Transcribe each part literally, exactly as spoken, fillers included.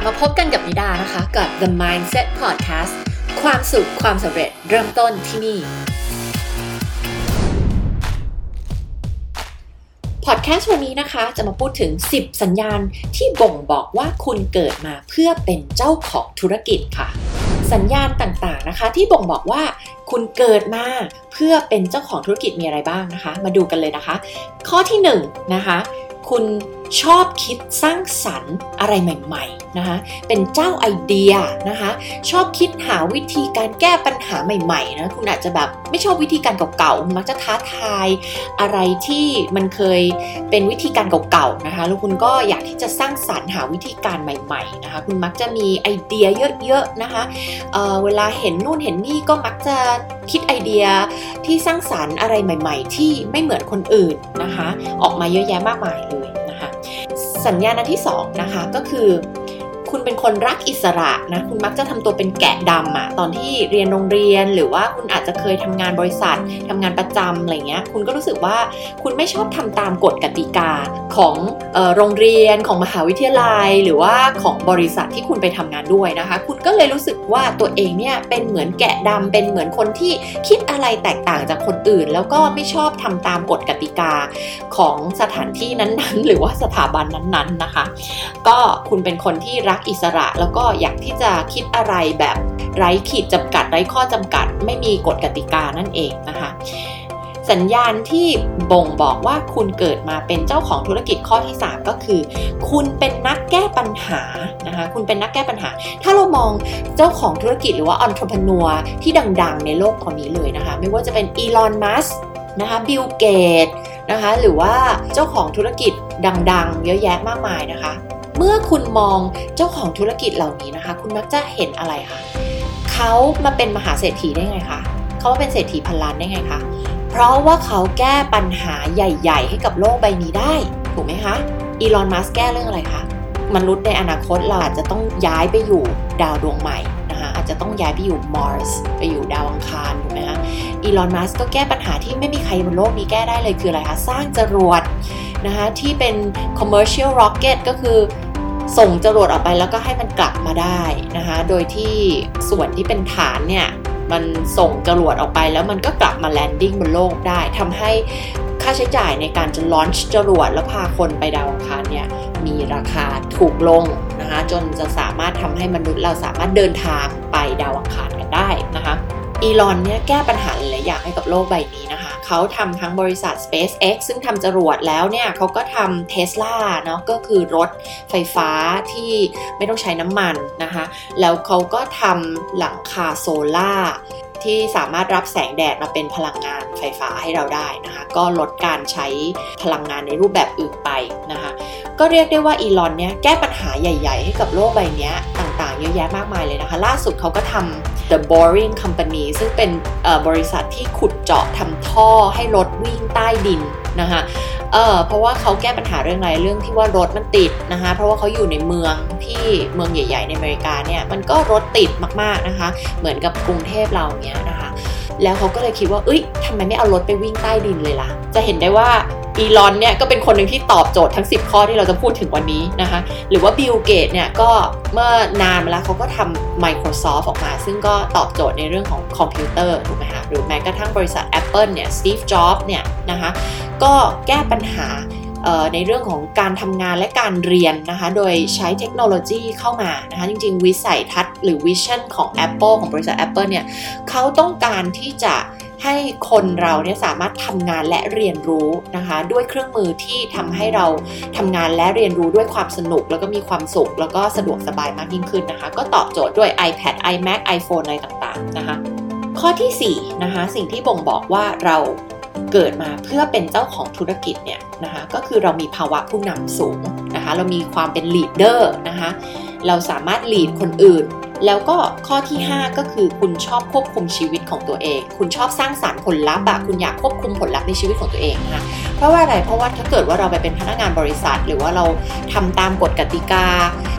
บมาพบกันกับนิดานะคะกับ The Mindset Podcast ความสุขความสำเร็จเริ่มต้นที่นี่ Podcast วันนี้นะคะจะมาพูดถึงสิบสัญญาณที่บ่งบอกว่าคุณเกิดมาเพื่อเป็นเจ้าของธุรกิจค่ะสัญญาณต่างๆนะคะที่บ่งบอกว่าคุณเกิดมาเพื่อเป็นเจ้าของธุรกิจมีอะไรบ้างนะคะมาดูกันเลยนะคะข้อที่หนึ่ง น, นะคะคุณชอบคิดสร้างสรรค์อะไรใหม่ๆนะคะเป็นเจ้าไอเดียนะคะชอบคิดหาวิธีการแก้ปัญหาใหม่ๆนะคุณอาจจะแบบไม่ชอบวิธีการเก่าๆมักจะท้าทายอะไรที่มันเคยเป็นวิธีการเก่าๆนะคะแล้วคุณก็อยากที่จะสร้างสรรค์หาวิธีการใหม่ๆนะคะคุณมักจะมีไอเดียเยอะๆนะคะ เอ่อ เวลาเห็นนู่นเห็นนี่ก็มักจะคิดไอเดียที่สร้างสรรค์อะไรใหม่ๆที่ไม่เหมือนคนอื่นนะคะออกมาเยอะแยะมากมายเลยสัญญาณอันที่สองนะคะก็คือคุณเป็นคนรักอิสระนะคุณมักจะทำตัวเป็นแกะดำอะตอนที่เรียนโรงเรียนหรือว่าคุณอาจจะเคยทำงานบริษัททำงานประจำอะไรเงี้ยคุณก็รู้สึกว่าคุณไม่ชอบทำตามกฎกติกาของเอ่อโรงเรียนของมหาวิทยาลัยหรือว่าของบริษัทที่คุณไปทำงานด้วยนะคะคุณก็เลยรู้สึกว่าตัวเองเนี่ยเป็นเหมือนแกะดำเป็นเหมือนคนที่คิดอะไรแตกต่างจากคนอื่นแล้วก็ไม่ชอบทำตามกฎกติกาของสถานที่นั้นๆหรือว่าสถาบันนั้นๆนะคะก็คุณเป็นคนที่รักอิสระแล้วก็อยากที่จะคิดอะไรแบบไร้ขีดจำกัดไร้ข้อจำกัดไม่มีกฎกติกานั่นเองนะคะสัญญาณที่บ่งบอกว่าคุณเกิดมาเป็นเจ้าของธุรกิจข้อที่สามก็คือคุณเป็นนักแก้ปัญหานะคะคุณเป็นนักแก้ปัญหาถ้าเรามองเจ้าของธุรกิจหรือว่า entrepreneur ที่ดังๆในโลกตอนนี้เลยนะคะไม่ว่าจะเป็นอีลอนมัสก์นะคะบิลเกตส์นะคะหรือว่าเจ้าของธุรกิจดังๆเยอะแยะมากมายนะคะเมื่อคุณมองเจ้าของธุรกิจเหล่านี้นะคะคุณมักจะเห็นอะไรคะเขามาเป็นมหาเศรษฐีได้ไงคะเขามาเป็นเศรษฐีพันล้านได้ไงคะเพราะว่าเขาแก้ปัญหาใหญ่ๆให้กับโลกใบนี้ได้ถูกไหมคะอีลอนมัสก์แก้เรื่องอะไรคะมนุษย์ในอนาคตเราอาจจะต้องย้ายไปอยู่ดาวดวงใหม่นะคะอาจจะต้องย้ายไปอยู่มอร์สไปอยู่ดาวอังคารถูกไหมคะอีลอนมัสก์ก็แก้ปัญหาที่ไม่มีใครบนโลกนี้แก้ได้เลยคืออะไรคะสร้างจรวดนะคะที่เป็น commercial rocket ก็คือส่งจรวดออกไปแล้วก็ให้มันกลับมาได้นะคะโดยที่ส่วนที่เป็นฐานเนี่ยมันส่งจรวดออกไปแล้วมันก็กลับมาแลนดิ้งบนโลกได้ทำให้ค่าใช้จ่ายในการจะลอนช์จรวดแล้วพาคนไปดาวอังคารเนี่ยมีราคาถูกลงนะคะจนจะสามารถทำให้มนุษย์เราสามารถเดินทางไปดาวอังคารกันได้นะคะอีลอนเนี่ยแก้ปัญหาหลายอย่างให้กับโลกใบนี้นะคะเขาทำทั้งบริษัท Space X ซึ่งทำจรวดแล้วเนี่ยเขาก็ทำ Tesla เนาะก็คือรถไฟฟ้าที่ไม่ต้องใช้น้ำมันนะคะแล้วเขาก็ทำหลังคาโซล่าที่สามารถรับแสงแดดมาเป็นพลังงานไฟฟ้าให้เราได้นะคะก็ลดการใช้พลังงานในรูปแบบอื่นไปนะคะก็เรียกได้ว่าอีลอนเนี่ยแก้ปัญหาใหญ่ๆให้กับโลกใบนี้ต่างๆเยอะแยะมากมายเลยนะคะล่าสุดเขาก็ทำ The Boring Company ซึ่งเป็นบริษัทที่ขุดเจาะทำท่อให้รถวิ่งใต้ดินนะคะเออเพราะว่าเขาแก้ปัญหาเรื่องอะไรเรื่องที่ว่ารถมันติดนะคะเพราะว่าเขาอยู่ในเมืองที่เมืองใหญ่ๆในอเมริกาเนี่ยมันก็รถติดมากๆนะคะเหมือนกับกรุงเทพเราเนี้ยนะคะแล้วเขาก็เลยคิดว่าเอ้ยทำไมไม่เอารถไปวิ่งใต้ดินเลยล่ะจะเห็นได้ว่าอีลอนเนี่ยก็เป็นคนหนึ่งที่ตอบโจทย์ทั้งสิบข้อที่เราจะพูดถึงวันนี้นะคะหรือว่าบิลเกตส์เนี่ยก็เมื่อนานมาแล้วเขาก็ทำ Microsoft ออกมาซึ่งก็ตอบโจทย์ในเรื่องของคอมพิวเตอร์ถูกไหมคะหรือแม้กระทั่งบริษัท Apple เนี่ยสตีฟจ็อบส์เนี่ยนะคะก็แก้ปัญหาในเรื่องของการทำงานและการเรียนนะคะโดยใช้เทคโนโลยีเข้ามานะคะจริงๆวิสัยทัศน์หรือวิชั่นของ Apple ของบริษัท Apple เนี่ยเขาต้องการที่จะให้คนเราเนี่ยสามารถทำงานและเรียนรู้นะคะด้วยเครื่องมือที่ทำให้เราทำงานและเรียนรู้ด้วยความสนุกแล้วก็มีความสุขแล้วก็สะดวกสบายมากยิ่งขึ้นนะคะก็ตอบโจทย์ด้วย iPad, iMac, iPhone อะไรต่างๆนะคะข้อที่สี่นะคะสิ่งที่บ่งบอกว่าเราเกิดมาเพื่อเป็นเจ้าของธุรกิจเนี่ยนะคะก็คือเรามีภาวะผู้นำสูงนะคะเรามีความเป็นลีดเดอร์นะคะเราสามารถลีดคนอื่นแล้วก็ข้อที่ห้าก็คือคุณชอบควบคุมชีวิตของตัวเองคุณชอบสร้างสรรค์ผลลัพธ์คุณอยากควบคุมผลลัพธ์ในชีวิตของตัวเองนะคะ เพราะว่าอะไรเพราะว่าถ้าเกิดว่าเราไปเป็นพนักงานบริษัทหรือว่าเราทำตามกฎกติกา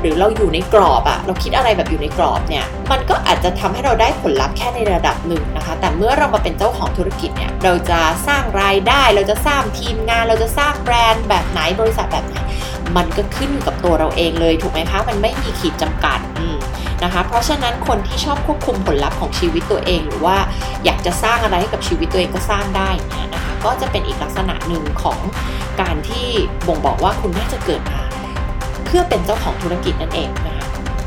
หรือเราอยู่ในกรอบอะเราคิดอะไรแบบอยู่ในกรอบเนี่ยมันก็อาจจะทำให้เราได้ผลลัพธ์แค่ในระดับหนึ่งนะคะแต่เมื่อเรามาเป็นเจ้าของธุรกิจเนี่ยเราจะสร้างรายได้เราจะสร้างทีมงานเราจะสร้างแบรนด์แบบไหนบริษัทแบบไหนมันก็ขึ้นอยู่กับตัวเราเองเลยถูกไหมคะมันไม่มีขีดจำกัดนะคะเพราะฉะนั้นคนที่ชอบควบคุมผลลัพธ์ของชีวิตตัวเองหรือว่าอยากจะสร้างอะไรให้กับชีวิตตัวเองก็สร้างได้นะคะก็จะเป็นอีกลักษณะหนึ่งของการที่บ่งบอกว่าคุณน่าจะเกิดมาเพื่อเป็นเจ้าของธุรกิจนั่นเองนะคะ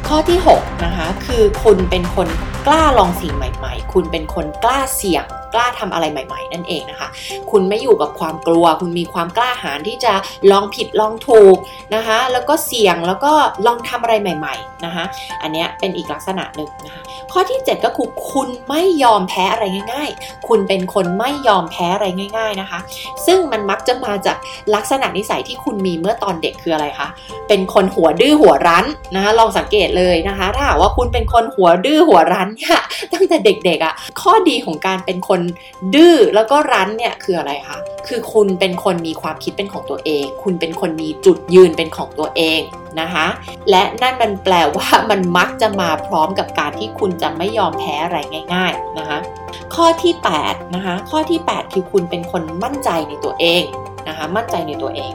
ข้อที่หกนะคะคือคุณเป็นคนกล้าลองสิ่งใหม่ๆคุณเป็นคนกล้าเสี่ยงกล้าทำอะไรใหม่ๆนั่นเองนะคะคุณไม่อยู่กับความกลัวคุณมีความกล้าหาญที่จะลองผิดลองถูกนะคะแล้วก็เสี่ยงแล้วก็ลองทำอะไรใหม่ๆนะคะอันเนี้ยเป็นอีกลักษณะหนึ่งนะคะข้อที่เจ็ดก็คือคุณไม่ยอมแพ้อะไรง่ายๆคุณเป็นคนไม่ยอมแพ้อะไรง่ายๆนะคะซึ่งมันมักจะมาจากลักษณะนิสัยที่คุณมีเมื่อตอนเด็กคืออะไรคะเป็นคนหัวดื้อหัวรั้นนะคะลองสังเกตเลยนะคะถ้าว่าคุณเป็นคนหัวดื้อหัวรั้นเนี่ยตั้งแต่เด็กๆอ่ะข้อดีของการเป็นคนดื้อแล้วก็รั้นเนี่ยคืออะไรคะคือคุณเป็นคนมีความคิดเป็นของตัวเองคุณเป็นคนมีจุดยืนเป็นของตัวเองนะคะและนั่นมันแปลว่ามันมักจะมาพร้อมกับการที่คุณจะไม่ยอมแพ้อะไรง่ายๆนะคะข้อที่แปดนะคะข้อที่แปดคือคุณเป็นคนมั่นใจในตัวเองนะคะมั่นใจในตัวเอง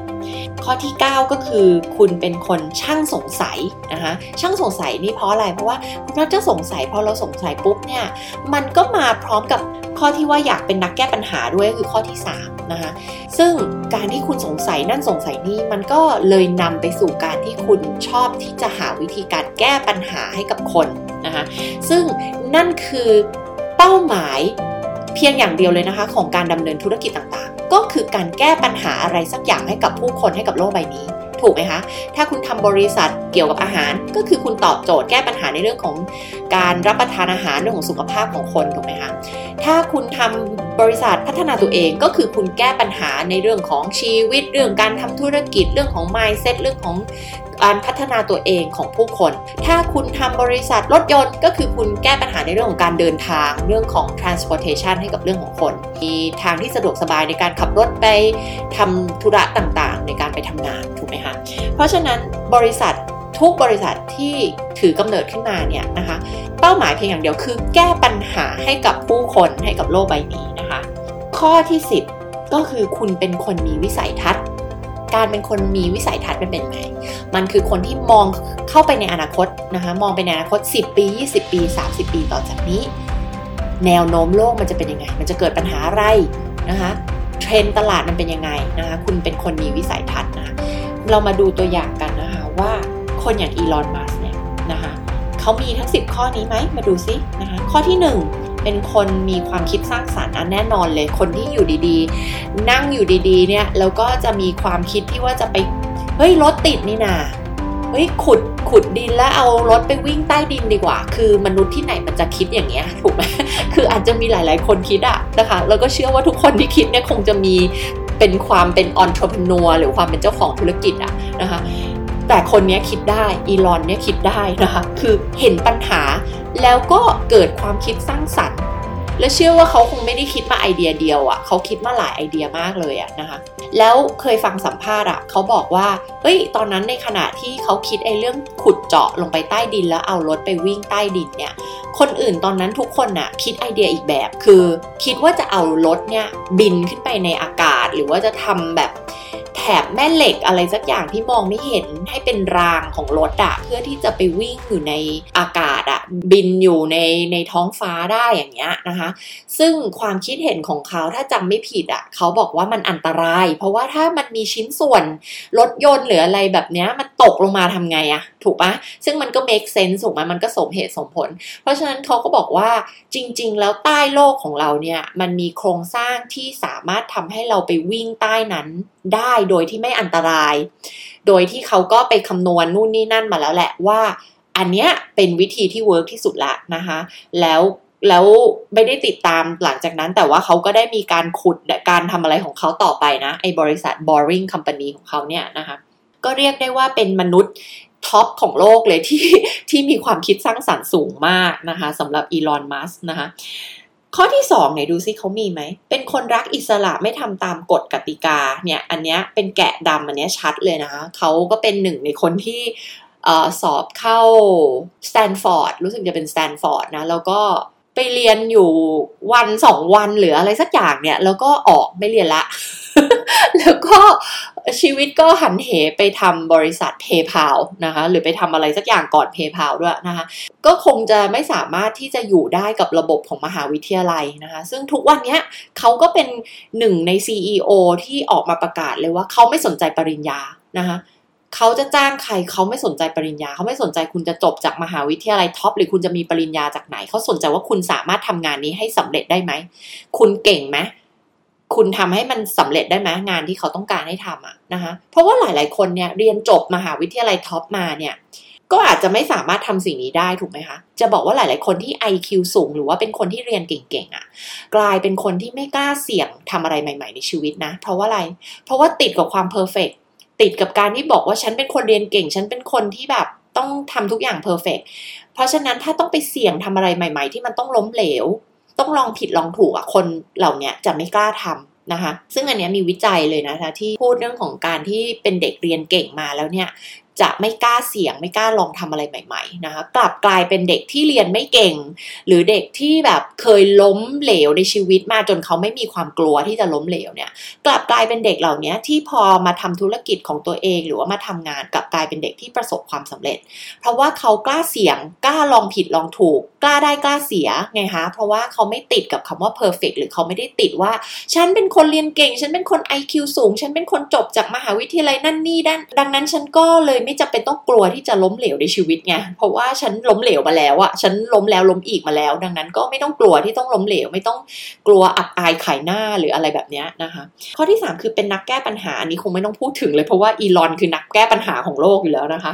ข้อที่เก้าก็คือคุณเป็นคนช่างสงสัยนะคะช่างสงสัยนี่เพราะอะไรเพราะว่าคุณมักจะสงสัยพอเราสงสัยปุ๊บเนี่ยมันก็มาพร้อมกับข้อที่ว่าอยากเป็นนักแก้ปัญหาด้วยก็คือข้อที่สามนะคะซึ่งการที่คุณสงสัยนั่นสงสัยนี่มันก็เลยนำไปสู่การที่คุณชอบที่จะหาวิธีการแก้ปัญหาให้กับคนนะคะซึ่งนั่นคือเป้าหมายเพียงอย่างเดียวเลยนะคะของการดำเนินธุรกิจต่างๆก็คือการแก้ปัญหาอะไรสักอย่างให้กับผู้คนให้กับโลกใบนี้ถูกไหมคะถ้าคุณทำบริษัทเกี่ยวกับอาหารก็คือคุณตอบโจทย์แก้ปัญหาในเรื่องของการรับประทานอาหารเรื่องของสุขภาพของคนถูกไหมคะถ้าคุณทำบริษัทพัฒนาตัวเองก็คือคุณแก้ปัญหาในเรื่องของชีวิตเรื่องการทำธุรกิจเรื่องของ mindset เรื่องของการพัฒนาตัวเองของผู้คนถ้าคุณทำบริษัทรถยนต์ก็คือคุณแก้ปัญหาในเรื่องของการเดินทางเรื่องของ transportation ให้กับเรื่องของคนมีทางที่สะดวกสบายในการขับรถไปทำธุระต่างๆในการไปทำงานถูกไหมคะเพราะฉะนั้นบริษัททุกบริษัทที่ถือกำเนิดขึ้นมาเนี่ยนะคะเป้าหมายเพียงอย่างเดียวคือแก้ปัญหาให้กับผู้คนให้กับโลกใบนี้นะคะข้อที่สิบก็คือคุณเป็นคนมีวิสัยทัศน์การเป็นคนมีวิสัยทัศน์มันเป็นไงมันคือคนที่มองเข้าไปในอนาคตนะคะมองไปในอนาคตสิบปียี่สิบปีสามสิบปีต่อจากนี้แนวโน้มโลกมันจะเป็นยังไงมันจะเกิดปัญหาอะไรนะคะเทรนด์ตลาดมันเป็นยังไงนะคะคุณเป็นคนมีวิสัยทัศน์นะเรามาดูตัวอย่างกันนะคะว่าคนอย่างอีลอน มัสก์เนี่ยนะคะเขามีทั้งสิบข้อนี้ไหมมาดูซินะคะข้อที่หนึ่งเป็นคนมีความคิดสร้างสรรค์แน่นอนเลยคนที่อยู่ดีๆนั่งอยู่ดีๆเนี่ยแล้วก็จะมีความคิดที่ว่าจะไปเฮ้ยรถติดนี่นาเฮ้ยขุดขุดดินแล้วเอารถไปวิ่งใต้ดินดีกว่าคือมนุษย์ที่ไหนมันจะคิดอย่างเงี้ยถูกไหมคืออาจจะมีหลายๆคนคิดอะนะคะแล้วก็เชื่อว่าทุกคนที่คิดเนี่ยคงจะมีเป็นความเป็น entrepreneur หรือความเป็นเจ้าของธุรกิจอะนะคะแต่คนนี้คิดได้อีลอนเนี่ยคิดได้นะคะคือเห็นปัญหาแล้วก็เกิดความคิดสร้างสรรค์และเชื่อว่าเขาคงไม่ได้คิดมาไอเดียเดียวอ่ะเขาคิดมาหลายไอเดียมากเลยอ่ะนะคะแล้วเคยฟังสัมภาษณ์อ่ะเขาบอกว่าเฮ้ยตอนนั้นในขณะที่เขาคิดไอ้เรื่องขุดเจาะลงไปใต้ดินแล้วเอารถไปวิ่งใต้ดินเนี่ยคนอื่นตอนนั้นทุกคนน่ะคิดไอเดียอีกแบบคือคิดว่าจะเอารถเนี่ยบินขึ้นไปในอากาศหรือว่าจะทำแบบแถบแม่เหล็กอะไรสักอย่างที่มองไม่เห็นให้เป็นรางของรถอะเพื่อที่จะไปวิ่งอยู่ในอากาศอะบินอยู่ในในท้องฟ้าได้อย่างเงี้ยนะคะซึ่งความคิดเห็นของเขาถ้าจำไม่ผิดอะเขาบอกว่ามันอันตรายเพราะว่าถ้ามันมีชิ้นส่วนรถยนต์หรืออะไรแบบเนี้ยมันตกลงมาทำไงอะถูกปะซึ่งมันก็ make sense ถูกไหมมันก็สมเหตุสมผลเพราะฉะนั้นเขาก็บอกว่าจริงๆแล้วใต้โลกของเราเนี่ยมันมีโครงสร้างที่สามารถทำให้เราไปวิ่งใต้นั้นได้โดยที่ไม่อันตรายโดยที่เขาก็ไปคำนวณ น, นู่นนี่นั่นมาแล้วแหละว่าอันเนี้ยเป็นวิธีที่เวิร์กที่สุดละนะคะแล้วแล้วไม่ได้ติดตามหลังจากนั้นแต่ว่าเขาก็ได้มีการขุดการทำอะไรของเขาต่อไปนะไอ้บริษัท Boring Company ของเขาเนี่ยนะคะก็เรียกได้ว่าเป็นมนุษย์ท็อปของโลกเลยที่ที่มีความคิดสร้างสรรค์สูงมากนะคะสำหรับอีลอน มัสก์นะคะ ข้อที่สองเนี่ยดูซิเขามีไหมเป็นคนรักอิสระไม่ทำตามกฎกติกาเนี่ยอันเนี้ยเป็นแกะดำอันเนี้ยชัดเลยนะคะเขาก็เป็นหนึ่งในคนที่สอบเข้าสแตนฟอร์ดรู้สึกจะเป็นสแตนฟอร์ดนะแล้วก็ไปเรียนอยู่วันสองวันหรืออะไรสักอย่างเนี่ยแล้วก็ออกไม่เรียนละ แล้วก็ชีวิตก็หันเหไปทำบริษัท PayPal นะคะหรือไปทำอะไรสักอย่างก่อน PayPal ด้วยนะคะก็คงจะไม่สามารถที่จะอยู่ได้กับระบบของมหาวิทยาลัยนะคะซึ่งทุกวันนี้เขาก็เป็นหนึ่งใน ซี อี โอ ที่ออกมาประกาศเลยว่าเขาไม่สนใจปริญญานะคะเขาจะจ้างใครเขาไม่สนใจปริญญาเขาไม่สนใจคุณจะจบจากมหาวิทยาลัยท็อปหรือคุณจะมีปริญญาจากไหนเขาสนใจว่าคุณสามารถทำงานนี้ให้สำเร็จได้ไหมคุณเก่งไหมคุณทำให้มันสำเร็จได้ไหมงานที่เขาต้องการให้ทำอะนะคะเพราะว่าหลายๆคนเนี่ยเรียนจบมหาวิทยาลัยท็อปมาเนี่ยก็อาจจะไม่สามารถทำสิ่งนี้ได้ถูกไหมคะจะบอกว่าหลายๆคนที่ ไอ คิว สูงหรือว่าเป็นคนที่เรียนเก่งๆอ่ะกลายเป็นคนที่ไม่กล้าเสี่ยงทำอะไรใหม่ๆในชีวิตนะเพราะว่าอะไรเพราะว่าติดกับความเพอร์เฟคติดกับการที่บอกว่าฉันเป็นคนเรียนเก่งฉันเป็นคนที่แบบต้องทำทุกอย่างเพอร์เฟคเพราะฉะนั้นถ้าต้องไปเสี่ยงทำอะไรใหม่ๆที่มันต้องล้มเหลวต้องลองผิดลองถูกอ่ะคนเหล่านี้จะไม่กล้าทำนะคะซึ่งอันนี้มีวิจัยเลยนะคะที่พูดเรื่องของการที่เป็นเด็กเรียนเก่งมาแล้วเนี่ยจะไม่กล้าเสี่ยงไม่กล้าลองทำอะไรใหม่ๆนะคะกลับกลายเป็นเด็กที่เรียนไม่เก่งหรือเด็กที่แบบเคยล้มเหลวในชีวิตมาจนเขาไม่มีความกลัวที่จะล้มเหลวเนี่ยกลับกลายเป็นเด็กเหล่านี้ที่พอมาทำธุรกิจของตัวเองหรือว่ามาทำงานกลับกลายเป็นเด็กที่ประสบความสำเร็จเพราะว่าเขากล้าเสี่ยงกล้าลองผิดลองถูกกล้าได้กล้าเสียไงคะเพราะว่าเขาไม่ติดกับคำว่า perfect หรือเขาไม่ได้ติดว่าฉันเป็นคนเรียนเก่งฉันเป็นคน ไอ คิว สูงฉันเป็นคนจบจากมหาวิทยาลัยนั่นนี่ด้านดังนั้นฉันก็เลยไม่จำเป็นต้องกลัวที่จะล้มเหลวในชีวิตไงเพราะว่าฉันล้มเหลวมาแล้วอะฉันล้มแล้วล้มอีกมาแล้วดังนั้นก็ไม่ต้องกลัวที่ต้องล้มเหลวไม่ต้องกลัวอับอายขายหน้าหรืออะไรแบบนี้นะคะข้อที่สามคือเป็นนักแก้ปัญหาอันนี้คงไม่ต้องพูดถึงเลยเพราะว่าอีลอนคือนักแก้ปัญหาของโลกอยู่แล้วนะคะ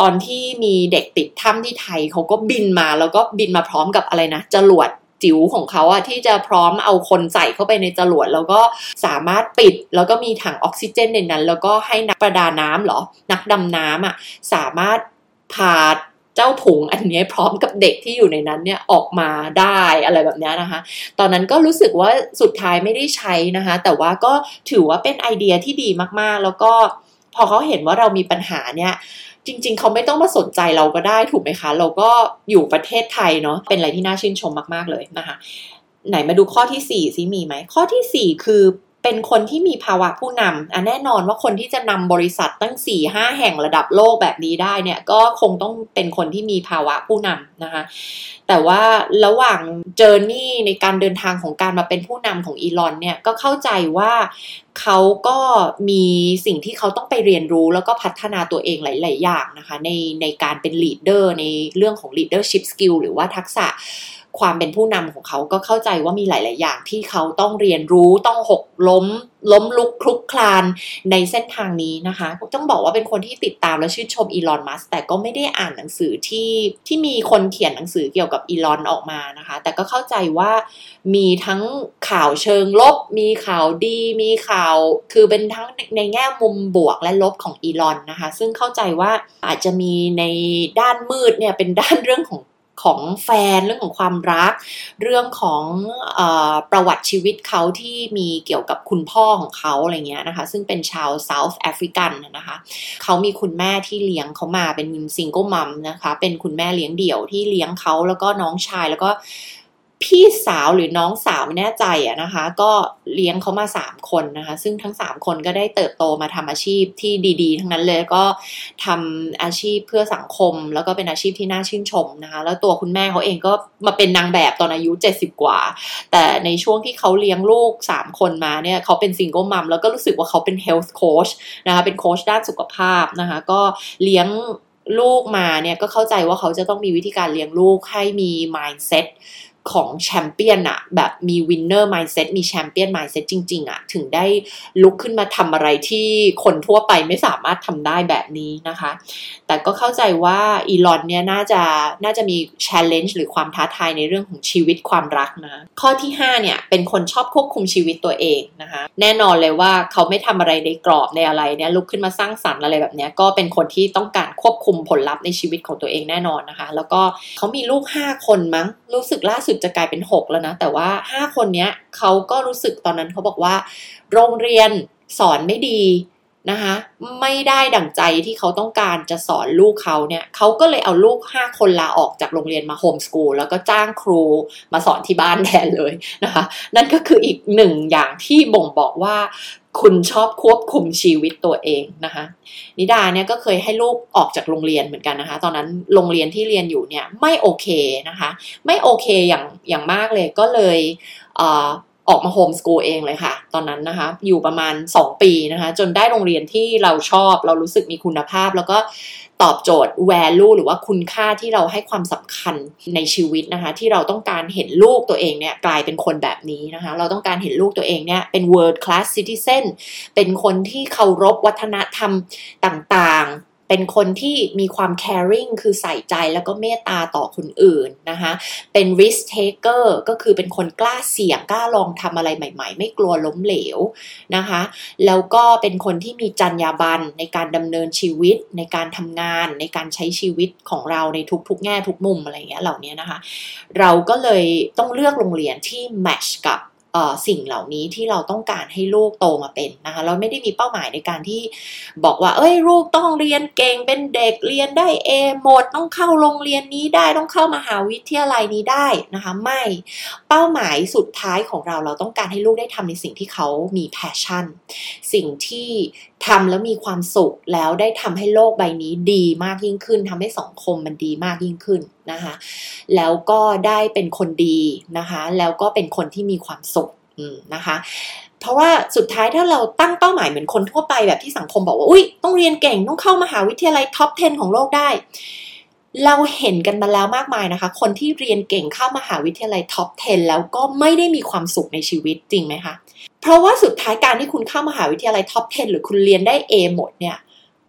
ตอนที่มีเด็กติดถ้ำที่ไทยเขาก็บินมาแล้วก็บินมาพร้อมกับอะไรนะจรวดจิ๋วของเขาอะที่จะพร้อมเอาคนใส่เข้าไปในจรวดแล้วก็สามารถปิดแล้วก็มีถังออกซิเจนในนั้นแล้วก็ให้นักประดาน้ำเหรอนักดำน้ำอะสามารถพาเจ้าถุงอันนี้พร้อมกับเด็กที่อยู่ในนั้นเนี่ยออกมาได้อะไรแบบนี้นะคะตอนนั้นก็รู้สึกว่าสุดท้ายไม่ได้ใช้นะคะแต่ว่าก็ถือว่าเป็นไอเดียที่ดีมากๆแล้วก็พอเขาเห็นว่าเรามีปัญหาเนี่ยจริงๆเขาไม่ต้องมาสนใจเราก็ได้ถูกไหมคะเราก็อยู่ประเทศไทยเนาะเป็นอะไรที่น่าชื่นชมมากๆเลยนะคะไหนมาดูข้อที่สี่ซิมีไหมข้อที่สี่คือเป็นคนที่มีภาวะผู้นำอ่ะแน่นอนว่าคนที่จะนำบริษัทตั้ง สี่ถึงห้า แห่งระดับโลกแบบนี้ได้เนี่ยก็คงต้องเป็นคนที่มีภาวะผู้นำนะคะแต่ว่าระหว่างเจอร์นี่ในการเดินทางของการมาเป็นผู้นำของอีลอนเนี่ยก็เข้าใจว่าเขาก็มีสิ่งที่เขาต้องไปเรียนรู้แล้วก็พัฒนาตัวเองหลายๆอย่างนะคะในในการเป็นลีดเดอร์ในเรื่องของ leadership skill หรือว่าทักษะความเป็นผู้นำของเขาก็เข้าใจว่ามีหลายๆอย่างที่เขาต้องเรียนรู้ต้องหกล้มล้มลุกคลุกคลานในเส้นทางนี้นะคะต้องบอกว่าเป็นคนที่ติดตามและชื่นชมอีลอนมัสก์แต่ก็ไม่ได้อ่านหนังสือที่ที่มีคนเขียนหนังสือเกี่ยวกับอีลอนออกมานะคะแต่ก็เข้าใจว่ามีทั้งข่าวเชิงลบมีข่าวดีมีข่าวคือเป็นทั้งในแง่มุมบวกและลบของอีลอนนะคะซึ่งเข้าใจว่าอาจจะมีในด้านมืดเนี่ยเป็นด้านเรื่องของของแฟนเรื่องของความรักเรื่องของเอ่อประวัติชีวิตเขาที่มีเกี่ยวกับคุณพ่อของเขาอะไรเงี้ยนะคะซึ่งเป็นชาวเซาท์แอฟริกันนะคะเขามีคุณแม่ที่เลี้ยงเขามาเป็นซิงเกิลมัมนะคะเป็นคุณแม่เลี้ยงเดี่ยวที่เลี้ยงเขาแล้วก็น้องชายแล้วก็พี่สาวหรือน้องสาวไม่แน่ใจอะนะคะก็เลี้ยงเขามาสามคนนะคะซึ่งทั้งสามคนก็ได้เติบโตมาทำอาชีพที่ดีๆทั้งนั้นเลยก็ทำอาชีพเพื่อสังคมแล้วก็เป็นอาชีพที่น่าชื่นชมนะคะแล้วตัวคุณแม่เขาเองก็มาเป็นนางแบบตอนอายุเจ็ดสิบกว่าแต่ในช่วงที่เขาเลี้ยงลูกสามคนมาเนี่ยเขาเป็นซิงเกิลมัมแล้วก็รู้สึกว่าเขาเป็นเฮลท์โค้ชนะคะเป็นโค้ชด้านสุขภาพนะคะก็เลี้ยงลูกมาเนี่ยก็เข้าใจว่าเขาจะต้องมีวิธีการเลี้ยงลูกให้มี mindsetของแชมเปี้ยนอะแบบมีวินเนอร์มายด์เซตมีแชมเปี้ยนมายด์เซตจริงๆอะถึงได้ลุกขึ้นมาทำอะไรที่คนทั่วไปไม่สามารถทำได้แบบนี้นะคะแต่ก็เข้าใจว่าอีลอนเนี่ยน่าจะน่าจะมี challenge หรือความท้าทายในเรื่องของชีวิตความรักนะข้อที่ห้าเนี่ยเป็นคนชอบควบคุมชีวิตตัวเองนะคะแน่นอนเลยว่าเขาไม่ทำอะไรในกรอบในอะไรเนี่ยลุกขึ้นมาสร้างสรรค์อะไรแบบนี้ก็เป็นคนที่ต้องการควบคุมผลลัพธ์ในชีวิตของตัวเองแน่นอนนะคะแล้วก็เขามีลูกห้าคนมั้งรู้สึกล่าสุด สึกจะกลายเป็นหกแล้วนะแต่ว่าห้าคนเนี้ยเขาก็รู้สึกตอนนั้นเขาบอกว่าโรงเรียนสอนไม่ดีนะคะไม่ได้ดั่งใจที่เขาต้องการจะสอนลูกเขาเนี่ยเขาก็เลยเอาลูกห้าคนลาออกจากโรงเรียนมาโฮมสกูลแล้วก็จ้างครูมาสอนที่บ้านแทนเลยนะคะนั่นก็คืออีกหนึ่งอย่างที่บ่งบอกว่าคุณชอบควบคุมชีวิตตัวเองนะคะนิดาเนี่ยก็เคยให้ลูกออกจากโรงเรียนเหมือนกันนะคะตอนนั้นโรงเรียนที่เรียนอยู่เนี่ยไม่โอเคนะคะไม่โอเคอย่างอย่างมากเลยก็เลยเอ่อออกมาโฮมสกูลเองเลยค่ะตอนนั้นนะคะอยู่ประมาณสองปีนะคะจนได้โรงเรียนที่เราชอบเรารู้สึกมีคุณภาพแล้วก็ตอบโจทย์ value หรือว่าคุณค่าที่เราให้ความสำคัญในชีวิตนะคะที่เราต้องการเห็นลูกตัวเองเนี่ยกลายเป็นคนแบบนี้นะคะเราต้องการเห็นลูกตัวเองเนี่ยเป็น world class citizen เป็นคนที่เคารพวัฒนธรรมต่างๆเป็นคนที่มีความ caring คือใส่ใจแล้วก็เมตตาต่อคนอื่นนะคะเป็น risk taker ก็คือเป็นคนกล้าเสี่ยงกล้าลองทำอะไรใหม่ๆไม่กลัวล้มเหลวนะคะแล้วก็เป็นคนที่มีจรรยาบรรณในการดำเนินชีวิตในการทำงานในการใช้ชีวิตของเราในทุกๆแง่ทุกมุมอะไรอย่างเงี้ยเหล่านี้นะคะเราก็เลยต้องเลือกโรงเรียนที่ match กับสิ่งเหล่านี้ที่เราต้องการให้ลูกโตมาเป็นนะคะเราไม่ได้มีเป้าหมายในการที่บอกว่าเอ้ยลูกต้องเรียนเก่งเป็นเด็กเรียนได้ A หมดต้องเข้าโรงเรียนนี้ได้ต้องเข้ามหาวิทยาลัยนี้ได้นะคะไม่เป้าหมายสุดท้ายของเราเราต้องการให้ลูกได้ทำในสิ่งที่เขามีแพชชั่นสิ่งที่ทำแล้วมีความสุขแล้วได้ทำให้โลกใบนี้ดีมากยิ่งขึ้นทำให้สังคมมันดีมากยิ่งขึ้นนะคะแล้วก็ได้เป็นคนดีนะคะแล้วก็เป็นคนที่มีความสุขนะคะเพราะว่าสุดท้ายถ้าเราตั้งเป้าหมายเหมือนคนทั่วไปแบบที่สังคมบอกว่าอุ๊ยต้องเรียนเก่งต้องเข้ามหาวิทยาลัยท็อปสิบของโลกได้เราเห็นกันมาแล้วมากมายนะคะคนที่เรียนเก่งเข้ามหาวิทยาลัยท็อปสิบแล้วก็ไม่ได้มีความสุขในชีวิตจริงไหมคะเพราะว่าสุดท้ายการที่คุณเข้ามหาวิทยาลัยท็อปสิบหรือคุณเรียนได้ A หมดเนี่ย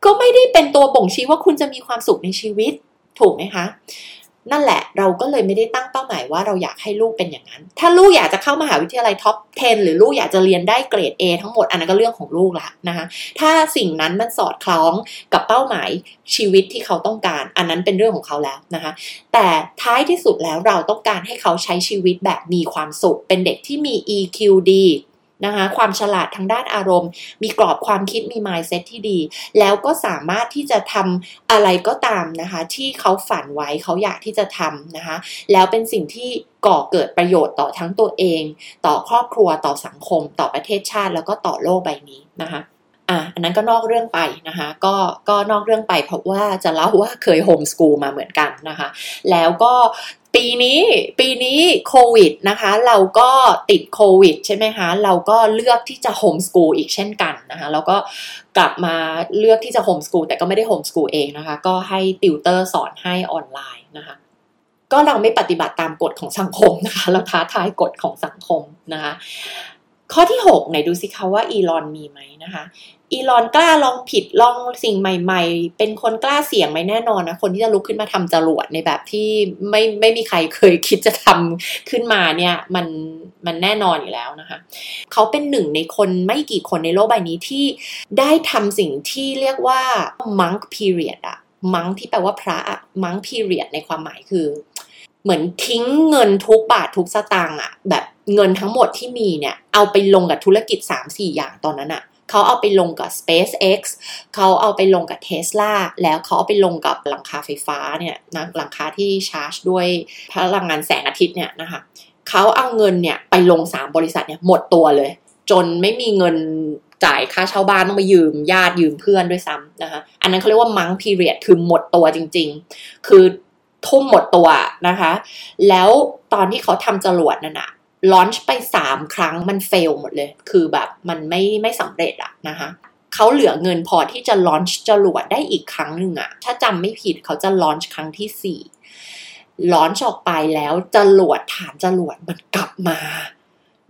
ก็ไม่ได้เป็นตัวบ่งชี้ว่าคุณจะมีความสุขในชีวิตถูกไหมคะนั่นแหละเราก็เลยไม่ได้ตั้งเป้าหมายว่าเราอยากให้ลูกเป็นอย่างนั้นถ้าลูกอยากจะเข้ามหาวิทยาลัยท็อปสิบหรือลูกอยากจะเรียนได้เกรด A ทั้งหมดอันนั้นก็เรื่องของลูกละนะคะถ้าสิ่งนั้นมันสอดคล้องกับเป้าหมายชีวิตที่เขาต้องการอันนั้นเป็นเรื่องของเขาแล้วนะคะแต่ท้ายที่สุดแล้วเราต้องการให้เขาใช้ชีวิตแบบมีความสุขเป็นเด็กที่มี อี คิว ดีนะคะความฉลาดทางด้านอารมณ์มีกรอบความคิดมี mindset ที่ดีแล้วก็สามารถที่จะทำอะไรก็ตามนะคะที่เขาฝันไว้เขาอยากที่จะทำนะคะแล้วเป็นสิ่งที่ก่อเกิดประโยชน์ต่อทั้งตัวเองต่อครอบครัวต่อสังคมต่อประเทศชาติแล้วก็ต่อโลกใบนี้นะคะอ่ะอันนั้นก็นอกเรื่องไปนะคะก็ก็นอกเรื่องไปเพราะว่าจะเล่าว่าเคยโฮมสกูลมาเหมือนกันนะคะแล้วก็ปีนี้ปีนี้โควิดนะคะเราก็ติดโควิดใช่ไหมคะเราก็เลือกที่จะโฮมสกูลอีกเช่นกันนะคะแล้วก็กลับมาเลือกที่จะโฮมสกูลแต่ก็ไม่ได้โฮมสกูลเองนะคะก็ให้ติวเตอร์สอนให้ออนไลน์นะคะก็เราไม่ปฏิบัติตามกฎของสังคมนะคะเราท้าทายกฎของสังคมนะคะข้อที่หกไหนดูสิคะว่าอีลอนมีไหมนะคะอีลอนกล้าลองผิดลองสิ่งใหม่ๆเป็นคนกล้าเสี่ยงไหมแน่นอนนะคนที่จะลุกขึ้นมาทำจรวดในแบบที่ไม่ไม่มีใครเคยคิดจะทำขึ้นมาเนี่ยมันมันแน่นอนอยู่แล้วนะคะเขาเป็นหนึ่งในคนไม่กี่คนในโลกใบนี้ที่ได้ทำสิ่งที่เรียกว่า monk period อะ monk ที่แปลว่าพระอะ monk period ในความหมายคือเหมือนทิ้งเงินทุกบาททุกสตางค์อะแบบเงินทั้งหมดที่มีเนี่ยเอาไปลงกับธุรกิจ สามสี่ อย่างตอนนั้นอะเขาเอาไปลงกับ Space X เขาเอาไปลงกับ Tesla แล้วเขาเอาไปลงกับหลังคาไฟฟ้าเนี่ยนะหลังคาที่ชาร์จด้วยพลังงานแสงอาทิตย์เนี่ยนะคะเขาเอาเงินเนี่ยไปลงสามบริษัทเนี่ยหมดตัวเลยจนไม่มีเงินจ่ายค่าเช่าบ้านต้องไปยืมญาติยืมเพื่อนด้วยซ้ำนะคะอันนั้นเขาเรียกว่า Monk Period คือหมดตัวจริงๆคือทุ่มหมดตัวนะคะแล้วตอนที่เขาทำจรวดนั่นน่ะลอนช์ไปสามครั้งมันเฟลหมดเลยคือแบบมันไม่ไม่สำเร็จอะนะคะเขาเหลือเงินพอที่จะลอนช์จรวดได้อีกครั้งหนึ่งอะถ้าจำไม่ผิดเขาจะลอนช์ครั้งที่สี่ลอนช์ออกไปแล้วจรวดฐานจรวดมันกลับมา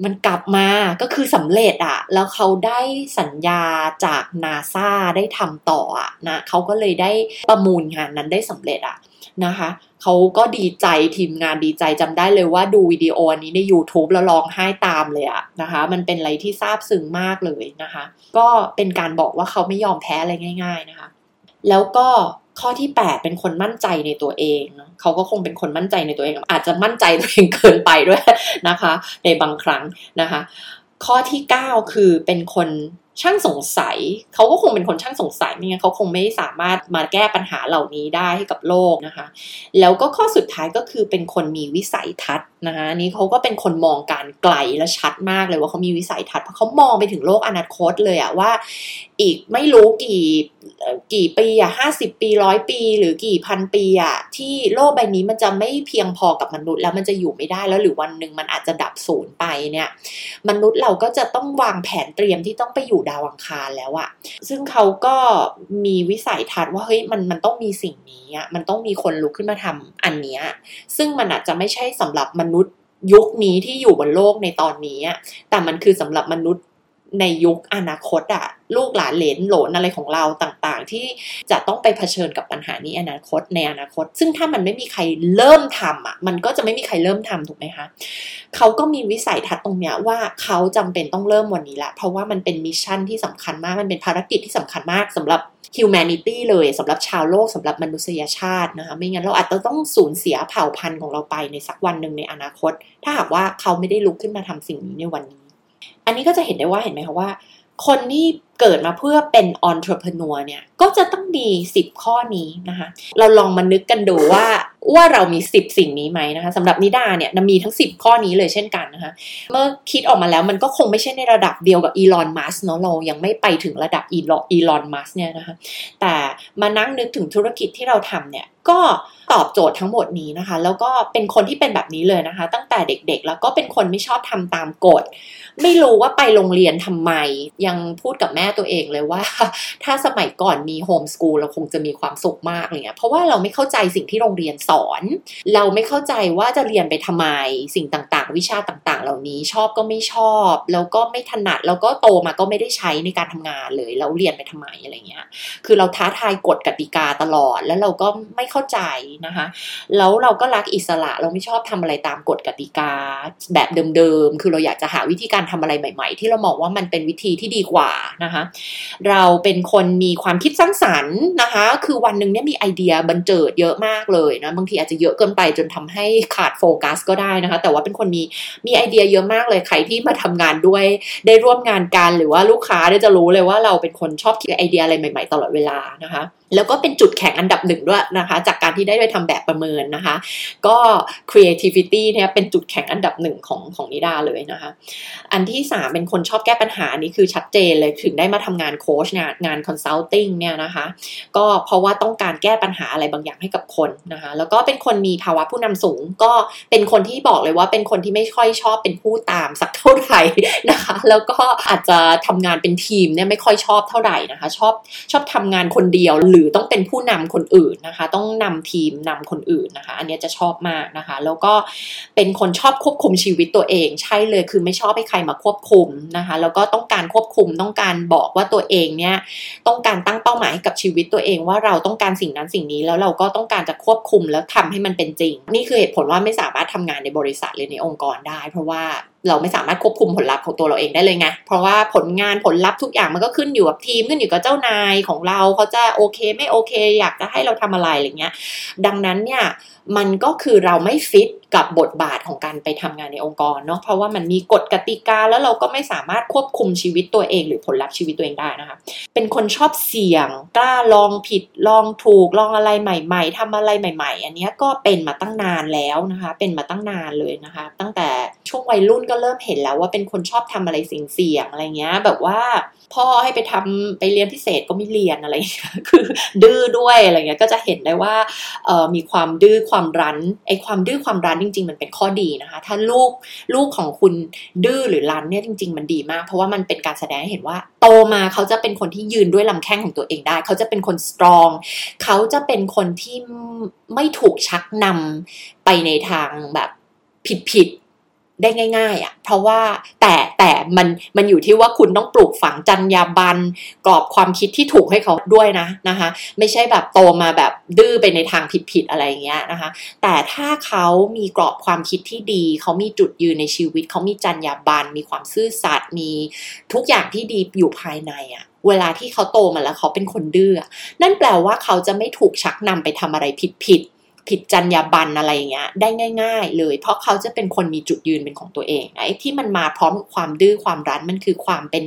มันกลับมาก็คือสำเร็จอะแล้วเขาได้สัญญาจาก NASA ได้ทำต่ออะนะเขาก็เลยได้ประมูลงานนั้นได้สำเร็จอะนะคะเขาก็ดีใจทีมงานดีใจจำได้เลยว่าดูวิดีโอนี้ใน YouTube แล้วร้องไห้ตามเลยอะนะคะมันเป็นอะไรที่ซาบซึ้งมากเลยนะคะก็เป็นการบอกว่าเขาไม่ยอมแพ้อะไรง่ายๆนะคะแล้วก็ ข้อที่แปดเป็นคนมั่นใจในตัวเองเนาะเขาก็คงเป็นคนมั่นใจในตัวเองอาจจะมั่นใจตัวเองเกินไปด้วยนะคะในบางครั้งนะคะข้อที่เก้าคือเป็นคนช่างสงสัยเขาก็คงเป็นคนช่างสงสัยไม่งั้นเขาคงไม่สามารถมาแก้ปัญหาเหล่านี้ได้ให้กับโลกนะคะแล้วก็ข้อสุดท้ายก็คือเป็นคนมีวิสัยทัศน์นะคะนี่เขาก็เป็นคนมองการไกลและชัดมากเลยว่าเขามีวิสัยทัศน์เพราะเขามองไปถึงโลกอนาคตเลยอะว่าอีกไม่รู้กี่กี่ปีอะห้าสิบปีร้อยปีหรือกี่พันปีอะที่โลกใบนี้มันจะไม่เพียงพอกับมนุษย์แล้วมันจะอยู่ไม่ได้แล้วหรือวันนึงมันอาจจะดับสูญไปเนี่ยมนุษย์เราก็จะต้องวางแผนเตรียมที่ต้องไปอยู่ดาวอังคารแล้วอะซึ่งเขาก็มีวิสัยทัศน์ว่าเฮ้ยมันมันต้องมีสิ่งนี้อะมันต้องมีคนลุกขึ้นมาทำอันเนี้ยซึ่งมันอาจจะไม่ใช่สำหรับมนุษย์ยุคนี้ที่อยู่บนโลกในตอนนี้แต่มันคือสำหรับมนุษย์ในยุคอนาคตอะลูกหลานเหลนโหลนอะไรของเราต่างๆที่จะต้องไปเผชิญกับปัญหานี้อนาคตในอนาคตซึ่งถ้ามันไม่มีใครเริ่มทำอะมันก็จะไม่มีใครเริ่มทำถูกไหมคะเขาก็มีวิสัยทัศน์ตรงเนี้ยว่าเขาจำเป็นต้องเริ่มวันนี้ละเพราะว่ามันเป็นมิชชั่นที่สำคัญมากมันเป็นภารกิจที่สำคัญมากสำหรับ humanity เลยสำหรับชาวโลกสำหรับมนุษยชาตินะคะไม่งั้นเราอาจจะต้องสูญเสียเผ่าพันธุ์ของเราไปในสักวันนึงในอนาคตถ้าหากว่าเขาไม่ได้ลุกขึ้นมาทำสิ่งนี้ในวันนี้อันนี้ก็จะเห็นได้ว่าเห็นไหมคะว่าคนที่เกิดมาเพื่อเป็น entrepreneur เนี่ยก็จะต้องมีสิบข้อนี้นะคะเราลองมานึกกันดูว่าว่าเรามีสิบสิ่งนี้ไหมนะคะสำหรับนิดาเนี่ยมีทั้งสิบข้อนี้เลยเช่นกันนะคะเมื่อคิดออกมาแล้วมันก็คงไม่ใช่ในระดับเดียวกับอีลอนมัสก์เนาะเรายังไม่ไปถึงระดับอีลอนมัสก์เนี่ยนะคะแต่มานั่งนึกถึงธุรกิจที่เราทำเนี่ยก็ตอบโจทย์ทั้งหมดนี้นะคะแล้วก็เป็นคนที่เป็นแบบนี้เลยนะคะตั้งแต่เด็กๆแล้วก็เป็นคนไม่ชอบทำตามกฎไม่รู้ว่าไปโรงเรียนทำไมยังพูดกับแม่ตัวเองเลยว่าถ้าสมัยก่อนมีโฮมสกูลเราคงจะมีความสุขมากเลยเนี่ยเพราะว่าเราไม่เข้าใจสิ่งที่โรงเรียนสอนเราไม่เข้าใจว่าจะเรียนไปทำไมสิ่งต่างๆวิชาต่างๆเหล่านี้ชอบก็ไม่ชอบแล้วก็ไม่ถนัดแล้วก็โตมาก็ไม่ได้ใช้ในการทำงานเลยเราเรียนไปทำไมอะไรเงี้ยคือเราท้าทายกฎกติกาตลอดแล้วเราก็ไม่เข้าใจนะคะแล้วเราก็รักอิสระเราไม่ชอบทำอะไรตามกฎกติกาแบบเดิมๆคือเราอยากจะหาวิธีการทำอะไรใหม่ๆที่เรามองว่ามันเป็นวิธีที่ดีกว่านะคะเราเป็นคนมีความคิดสร้างสรรค์นะคะคือวันนึงเนี่ยมีไอเดียบันเจิดเยอะมากเลยนะบางทีอาจจะเยอะเกินไปจนทำให้ขาดโฟกัสก็ได้นะคะแต่ว่าเป็นคนมีมีไอเดียเยอะมากเลยใครที่มาทำงานด้วยได้ร่วมงานกันหรือว่าลูกค้าได้จะรู้เลยว่าเราเป็นคนชอบคิดไอเดียอะไรใหม่ๆตลอดเวลานะคะแล้วก็เป็นจุดแข็งอันดับหนึ่งด้วยนะคะจากการที่ได้ไปทำแบบประเมินนะคะก็ creativity เนี่ยเป็นจุดแข็งอันดับหนึ่งของของนิดาเลยนะคะอันที่สามเป็นคนชอบแก้ปัญหานี่คือชัดเจนเลยถึงได้มาทำงานโค้ชเนี่ยงาน consulting เนี่ยนะคะก็เพราะว่าต้องการแก้ปัญหาอะไรบางอย่างให้กับคนนะคะแล้วก็เป็นคนมีภาวะผู้นำสูงก็เป็นคนที่บอกเลยว่าเป็นคนที่ไม่ค่อยชอบเป็นผู้ตามสักเท่าไหร่นะคะแล้วก็อาจจะทำงานเป็นทีมเนี่ยไม่ค่อยชอบเท่าไหร่นะคะชอบชอบทำงานคนเดียวหรือต้องเป็นผู้นำคนอื่นนะคะต้องนำทีมนำคนอื่นนะคะอันนี้จะชอบมากนะคะแล้วก็เป็นคนชอบควบคุมชีวิตตัวเองใช่เลยคือไม่ชอบให้ใครมาควบคุมนะคะแล้วก็ต้องการควบคุมต้องการบอกว่าตัวเองเนี่ยต้องการตั้งเป้าหมายให้กับชีวิตตัวเองว่าเราต้องการสิ่งนั้นสิ่งนี้แล้วเราก็ต้องการจะควบคุมแล้วทำให้มันเป็นจริงนี่คือเหตุผลว่าไม่สามารถทำงานในบริษัทหรือในองค์กรได้เพราะว่าเราไม่สามารถควบคุมผลลัพธ์ของตัวเราเองได้เลยไงเพราะว่าผลงานผลลัพธ์ทุกอย่างมันก็ขึ้นอยู่กับทีมขึ้นอยู่กับเจ้านายของเราเขาจะโอเคไม่โอเคอยากจะให้เราทำอะไรอะไรเงี้ยดังนั้นเนี่ยมันก็คือเราไม่ฟิตกับบทบาทของการไปทำงานในองค์กรเนาะเพราะว่ามันมีกฎกติกาแล้วเราก็ไม่สามารถควบคุมชีวิตตัวเองหรือผลลัพธ์ชีวิตตัวเองได้นะคะเป็นคนชอบเสี่ยงกล้าลองผิดลองถูกลองอะไรใหม่ๆทำอะไรใหม่ๆอันนี้ก็เป็นมาตั้งนานแล้วนะคะเป็นมาตั้งนานเลยนะคะตั้งแต่ช่วงวัยรุ่นก็เริ่มเห็นแล้วว่าเป็นคนชอบทำอะไรเสี่ยงๆอะไรเงี้ยแบบว่าพ่อให้ไปทำไปเรียนพิเศษก็ไม่เรียนอะไรคือดื้อด้วยอะไรเงี้ยก็จะเห็นได้ว่าเอ่อมีความดื้อความรั้นไอ้ความดื้อความรั้นจริงๆมันเป็นข้อดีนะคะถ้าลูกลูกของคุณดื้อหรือรั้นเนี่ยจริงๆมันดีมากเพราะว่ามันเป็นการแสดงให้เห็นว่าโตมาเขาจะเป็นคนที่ยืนด้วยลำแข้งของตัวเองได้เขาจะเป็นคนสตรองเขาจะเป็นคนที่ไม่ถูกชักนำไปในทางแบบผิดๆ ได้ง่ายๆอ่ะเพราะว่าแต่แต่มันมันอยู่ที่ว่าคุณต้องปลูกฝังจรรยาบรรณกรอบความคิดที่ถูกให้เขาด้วยนะนะคะไม่ใช่แบบโตมาแบบดื้อไปในทางผิดๆอะไรอย่างเงี้ยนะคะแต่ถ้าเขามีกรอบความคิดที่ดีเขามีจุดยืนในชีวิตเขามีจรรยาบรรณมีความซื่อสัตย์มีทุกอย่างที่ดีอยู่ภายในอ่ะเวลาที่เขาโตมาแล้วเขาเป็นคนดื้อนั่นแปลว่าเขาจะไม่ถูกชักนำไปทำอะไรผิดๆผิดจรรยาบรรณอะไรอย่างเงี้ยได้ง่ายๆเลยเพราะเขาจะเป็นคนมีจุดยืนเป็นของตัวเองไอ้ที่มันมาพร้อมกับความดื้อความรั้นมันคือความเป็น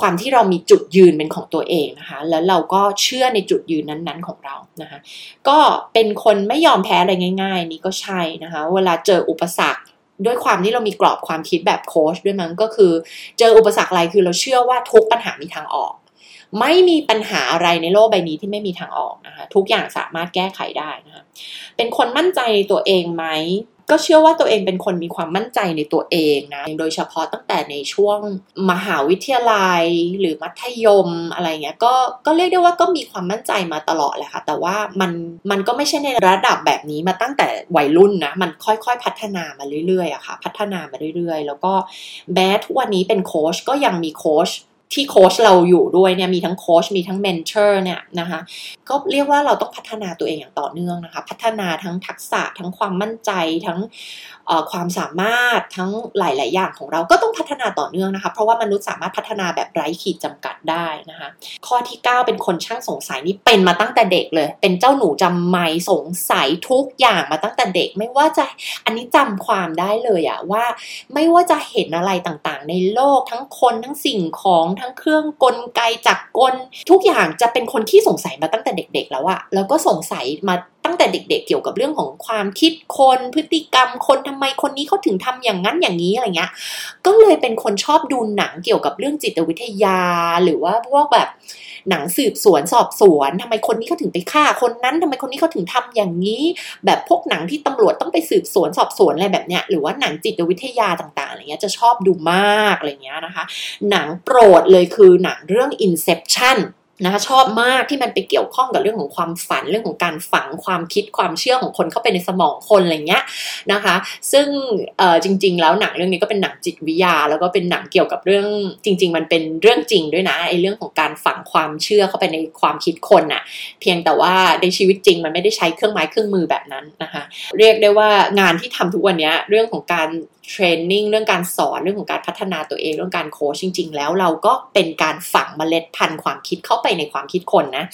ความที่เรามีจุดยืนเป็นของตัวเองนะคะแล้วเราก็เชื่อในจุดยืนนั้นๆของเรานะคะก็เป็นคนไม่ยอมแพ้อะไรง่ายๆนี่ก็ใช่นะคะเวลาเจออุปสรรคด้วยความที่เรามีกรอบความคิดแบบโค้ชด้วยมั้งก็คือเจออุปสรรคอะไรคือเราเชื่อว่าทุกปัญหามีทางออกไม่มีปัญหาอะไรในโลกใบนี้ที่ไม่มีทางออกนะคะทุกอย่างสามารถแก้ไขได้นะคะเป็นคนมั่นใจในตัวเองไหมก็เชื่อว่าตัวเองเป็นคนมีความมั่นใจในตัวเองนะโดยเฉพาะตั้งแต่ในช่วงมหาวิทยาลัยหรือมัธยมอะไรเงี้ยก็ก็เรียกได้ว่าก็มีความมั่นใจมาตลอดแหละค่ะแต่ว่ามันมันก็ไม่ใช่ในระดับแบบนี้มาตั้งแต่วัยรุ่นนะมันค่อยๆพัฒนามาเรื่อยๆอะค่ะพัฒนามาเรื่อยๆแล้วก็แม้ทุกวันนี้เป็นโค้ชก็ยังมีโค้ชที่โค้ชเราอยู่ด้วยเนี่ยมีทั้งโค้ชมีทั้งเมนเทอร์เนี่ยนะคะก็เรียกว่าเราต้องพัฒนาตัวเองอย่างต่อเนื่องนะคะพัฒนาทั้งทักษะทั้งความมั่นใจทั้งเอ่อความสามารถทั้งหลายๆอย่างของเราก็ต้องพัฒนาต่อเนื่องนะคะเพราะว่ามนุษย์สามารถพัฒนาแบบไร้ขีดจำกัดได้นะคะข้อที่เก้าเป็นคนช่างสงสัยนี่เป็นมาตั้งแต่เด็กเลยเป็นเจ้าหนูจำไม่สงสัยทุกอย่างมาตั้งแต่เด็กไม่ว่าจะอันนี้จำความได้เลยอะว่าไม่ว่าจะเห็นอะไรต่างๆในโลกทั้งคนทั้งสิ่งของทั้งเครื่องกลไกจักรกลทุกอย่างจะเป็นคนที่สงสัยมาตั้งแต่เด็กๆแล้วอะแล้วก็สงสัยมาตั้งแต่เด็กๆเกี่ยวกับเรื่องของความคิดคนพฤติกรรมคนทำไมคนนี้เขาถึงทำอย่างนั้นอย่างนี้อะไรเงี้ยก็เลยเป็นคนชอบดูหนังเกี่ยวกับเรื่องจิตวิทยาหรือว่าพวกแบบหนังสืบสวนสอบสวนทำไมคนนี้เขาถึงไปฆ่าคนนั้นทำไมคนนี้เขาถึงทำอย่างนี้แบบพวกหนังที่ตำรวจต้องไปสืบสวนสอบสวนอะไรแบบเนี้ยหรือว่าหนังจิตวิทยาต่างๆอะไรเงี้ยจะชอบดูมากอะไรเงี้ยนะคะหนังโปรดเลยคือหนังเรื่อง Inceptionนะคะชอบมากที่มันไปเกี่ยวข้องกับเรื่องของความฝันเรื่องของการฝังความคิดความเชื่อของคนเข้าไปในสมองคนอะไรเงี้ยนะคะซึ่งเอ่อจริงๆแล้วหนังเรื่องนี้ก็เป็นหนังจิตวิทยาแล้วก็เป็นหนังเกี่ยวกับเรื่องจริงๆมันเป็นเรื่องจริงด้วยนะไอ้เรื่องของการฝังความเชื่อเข้าไปในความคิดคนน่ะเพียงแต่ว่าในชีวิตจริงมันไม่ได้ใช้เครื่องไม้เครื่องมือแบบนั้นนะคะเรียกได้ว่างานที่ทำทุกวันนี้เรื่องของการเทรนนิ่งเรื่องการสอนเรื่องของการพัฒนาตัวเองเรื่องการโค้ชจริงๆแล้วเราก็เป็นการฝังเมล็ดพันธุ์ความคิดเข้าไปในความคิดคนนะ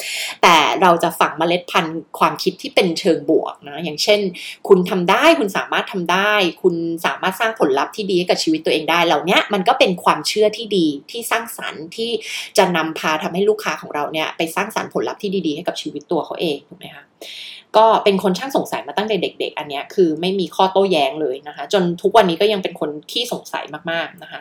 แต่เราจะฝังเมล็ดพันธุ์ความคิดที่เป็นเชิงบวกนะอย่างเช่นคุณทำได้คุณสามารถทำได้คุณสามารถสร้างผลลัพธ์ที่ดีให้กับชีวิตตัวเองได้เหล่านี้มันก็เป็นความเชื่อที่ดีที่สร้างสรรค์ที่จะนำพาทำให้ลูกค้าของเราเนี่ยไปสร้างสรรค์ผลลัพธ์ที่ดีๆให้กับชีวิตตัวเขาเองถูกไหมคะก็เป็นคนช่างสงสัยมาตั้งแต่เด็กๆอันเนี้ยคือไม่มีข้อโต้แย้งเลยนะคะจนทุกวันนี้ก็ยังเป็นคนที่สงสัยมากๆนะคะ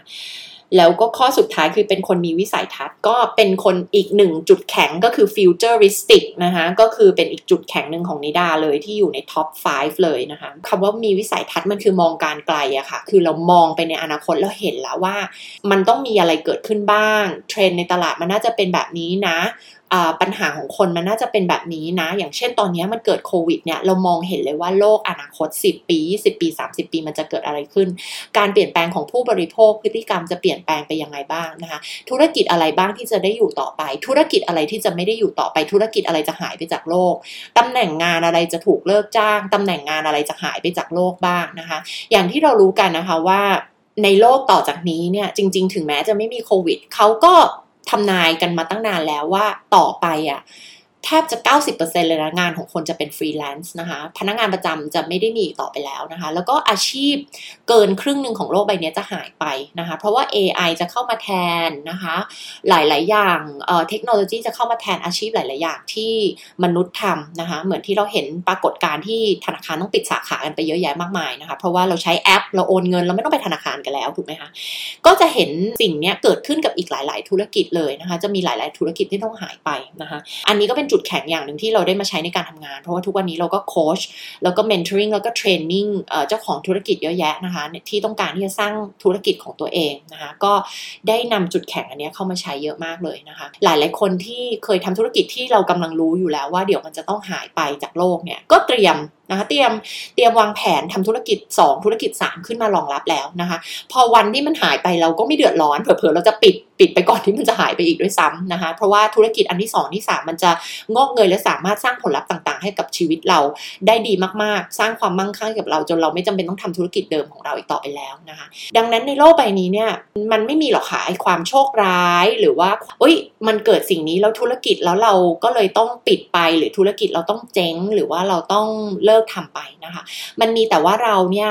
แล้วก็ข้อสุดท้ายคือเป็นคนมีวิสัยทัศน์ก็เป็นคนอีกหนึ่งจุดแข็งก็คือฟิวเจอริสติกนะคะก็คือเป็นอีกจุดแข็งหนึ่งของนิดาเลยที่อยู่ในท็อปห้าเลยนะคะคำว่ามีวิสัยทัศน์มันคือมองการไกลอะค่ะคือเรามองไปในอนาคตแล้วเห็นแล้วว่ามันต้องมีอะไรเกิดขึ้นบ้างเทรนด์ในตลาดมันน่าจะเป็นแบบนี้นะปัญหาของคนมันน่าจะเป็นแบบนี้นะอย่างเช่นตอนนี้มันเกิดโควิดเนี่ยเรามองเห็นเลยว่าโลกอนาคตสิบปียี่สิบปีสามสิบปีมันจะเกิดอะไรขึ้นการเปลี่ยนแปลงของผู้บริโภคพฤติกรรมจะเปลี่ยนแปลงไปยังไงบ้างนะคะธุรกิจอะไรบ้างที่จะได้อยู่ต่อไปธุรกิจอะไรที่จะไม่ได้อยู่ต่อไปธุรกิจอะไรจะหายไปจากโลกตำแหน่งงานอะไรจะถูกเลิกจ้างตำแหน่งงานอะไรจะหายไปจากโลกบ้างนะคะอย่างที่เรารู้กันนะคะว่าในโลกต่อจากนี้เนี่ยจริงๆถึงแม้จะไม่มีโควิดเขาก็ทำนายกันมาตั้งนานแล้วว่าต่อไปอ่ะแทบจะ เก้าสิบเปอร์เซ็นต์ เลยนะงานของคนจะเป็นฟรีแลนซ์นะคะพนักงานประจำจะไม่ได้มีต่อไปแล้วนะคะแล้วก็อาชีพเกินครึ่งหนึ่งของโลกใบนี้จะหายไปนะคะเพราะว่า เอ ไอ จะเข้ามาแทนนะคะหลายๆอย่างเอ่อเทคโนโลยีจะเข้ามาแทนอาชีพหลายๆอย่างที่มนุษย์ทำนะคะเหมือนที่เราเห็นปรากฏการณ์ที่ธนาคารต้องปิดสาขากันไปเยอะแยะมากมายนะคะเพราะว่าเราใช้แอปเราโอนเงินเราไม่ต้องไปธนาคารกันแล้วถูกไหมคะก็จะเห็นสิ่งนี้เกิดขึ้นกับอีกหลายๆธุรกิจเลยนะคะจะมีหลายๆธุรกิจที่ต้องหายไปนะคะอันนี้ก็เป็นจุดแข็งอย่างหนึ่งที่เราได้มาใช้ในการทำงานเพราะว่าทุกวันนี้เราก็โค้ชแล้วก็เมนเทอริงแล้วก็เทรนนิ่งเจ้าของธุรกิจเยอะแยะนะคะที่ต้องการที่จะสร้างธุรกิจของตัวเองนะคะก็ได้นำจุดแข็งอันนี้เข้ามาใช้เยอะมากเลยนะคะหลายๆคนที่เคยทำธุรกิจที่เรากำลังรู้อยู่แล้วว่าเดี๋ยวมันจะต้องหายไปจากโลกเนี่ยก็เตรียม นะคะเตรียมเตรียมวางแผนทำธุรกิจสองธุรกิจสามขึ้นมารองรับแล้วนะคะพอวันที่มันหายไปเราก็ไม่เดือดร้อนเผลอๆเราจะปิดปิดไปก่อนที่มันจะหายไปอีกด้วยซ้ำนะคะเพราะว่าธุรกิจอันที่สองที่สามมันจะงอกเงยและสามารถสร้างผลลัพธ์ต่างๆให้กับชีวิตเราได้ดีมากๆสร้างความมั่งคั่งกับเราจนเราไม่จำเป็นต้องทำธุรกิจเดิมของเราอีกต่อไปแล้วนะคะดังนั้นในโลกใบนี้เนี่ยมันไม่มีหรอกค่ะไอ้ความโชคร้ายหรือว่าเอ้ยมันเกิดสิ่งนี้แล้วธุรกิจแล้วเราก็เลยต้องปิดไปหรือธุรกิจเราต้องเจ๊งหรือว่าเราต้องเลิกทำไปนะคะมันมีแต่ว่าเราเนี่ย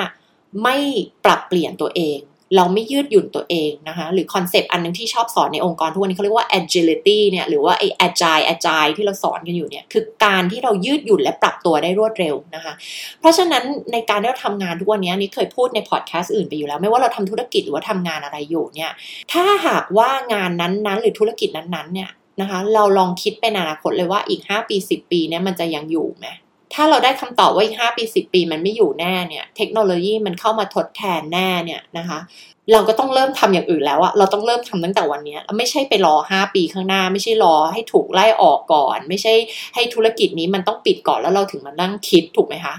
ไม่ปรับเปลี่ยนตัวเองเราไม่ยืดหยุ่นตัวเองนะคะหรือคอนเซปต์อันนึงที่ชอบสอนในองค์กรทุกวันนี้เขาเรียกว่า agility เนี่ยหรือว่าไอ้ agile agile ที่เราสอนกันอยู่เนี่ยคือการที่เรายืดหยุ่นและปรับตัวได้รวดเร็วนะคะเพราะฉะนั้นในการที่เราทำงานทุกวันนี้นี่เคยพูดในพอดแคสต์อื่นไปอยู่แล้วไม่ว่าเราทำธุรกิจหรือว่าทำงานอะไรอยู่เนี่ยถ้าหากว่างานนั้นๆหรือธุรกิจนั้นๆเนี่ยนะคะเราลองคิดไปในอนาคตเลยว่าอีกห้าปีสิบปีเนี่ยมันจะยังอยู่ไหมถ้าเราได้คำตอบว่าอีกห้าปีสิบปีมันไม่อยู่แน่เนี่ยเทคโนโลยีมันเข้ามาทดแทนแน่เนี่ยนะคะเราก็ต้องเริ่มทำอย่างอื่นแล้วอะเราต้องเริ่มทำตั้งแต่วันนี้ไม่ใช่ไปรอห้าปีข้างหน้าไม่ใช่รอให้ถูกไล่ออกก่อนไม่ใช่ให้ธุรกิจนี้มันต้องปิดก่อนแล้วเราถึงมานั่งคิดถูกไหมคะ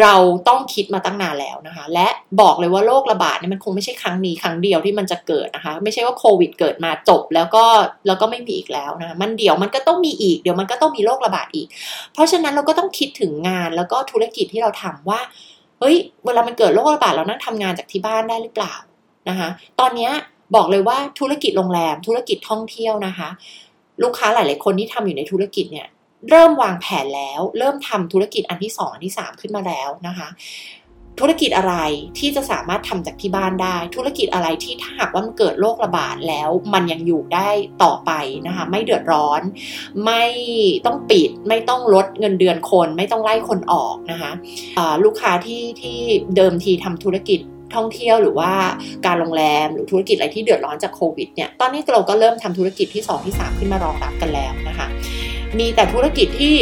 เราต้องคิดมาตั้งนานแล้วนะคะและบอกเลยว่าโรคระบาดเนี่ยมันคงไม่ใช่ครั้งนี้ครั้งเดียวที่มันจะเกิดนะคะไม่ใช่ว่าโควิดเกิดมาจบแล้วก็แล้วก็ไม่มีอีกแล้วนะมันเดี๋ยวมันก็ต้องมีอีกเดี๋ยวมันก็ต้องมีโรคระบาดอีกเพราะฉะนั้นเราก็ต้องคิดถึงงานแล้วก็ธุรกิจที่เราทำว่าเฮ้ยเวลามันเกิดโรคระบาดเรานั่งทำงานจากที่บ้านได้หรือเปล่านะคะตอนนี้บอกเลยว่าธุรกิจโรงแรมธุรกิจท่องเที่ยวนะคะลูกค้าหลายๆคนที่ทำอยู่ในธุรกิจเนี่ยเริ่มวางแผนแล้วเริ่มทำธุรกิจอันที่สองอันที่สามขึ้นมาแล้วนะคะธุรกิจอะไรที่จะสามารถทำจากที่บ้านได้ธุรกิจอะไรที่ถ้าหากว่ามันเกิดโรคระบาดแล้วมันยังอยู่ได้ต่อไปนะคะไม่เดือดร้อนไม่ต้องปิดไม่ต้องลดเงินเดือนคนไม่ต้องไล่คนออกนะคะลูกค้าที่ที่เดิมทีทำธุรกิจท่องเที่ยวหรือว่าการโรงแรมหรือธุรกิจอะไรที่เดือดร้อนจากโควิดเนี่ยตอนนี้เราก็เริ่มทำธุรกิจที่สองที่สามขึ้นมารองรับกันแล้วนะคะมีแต่ธุรกิจที่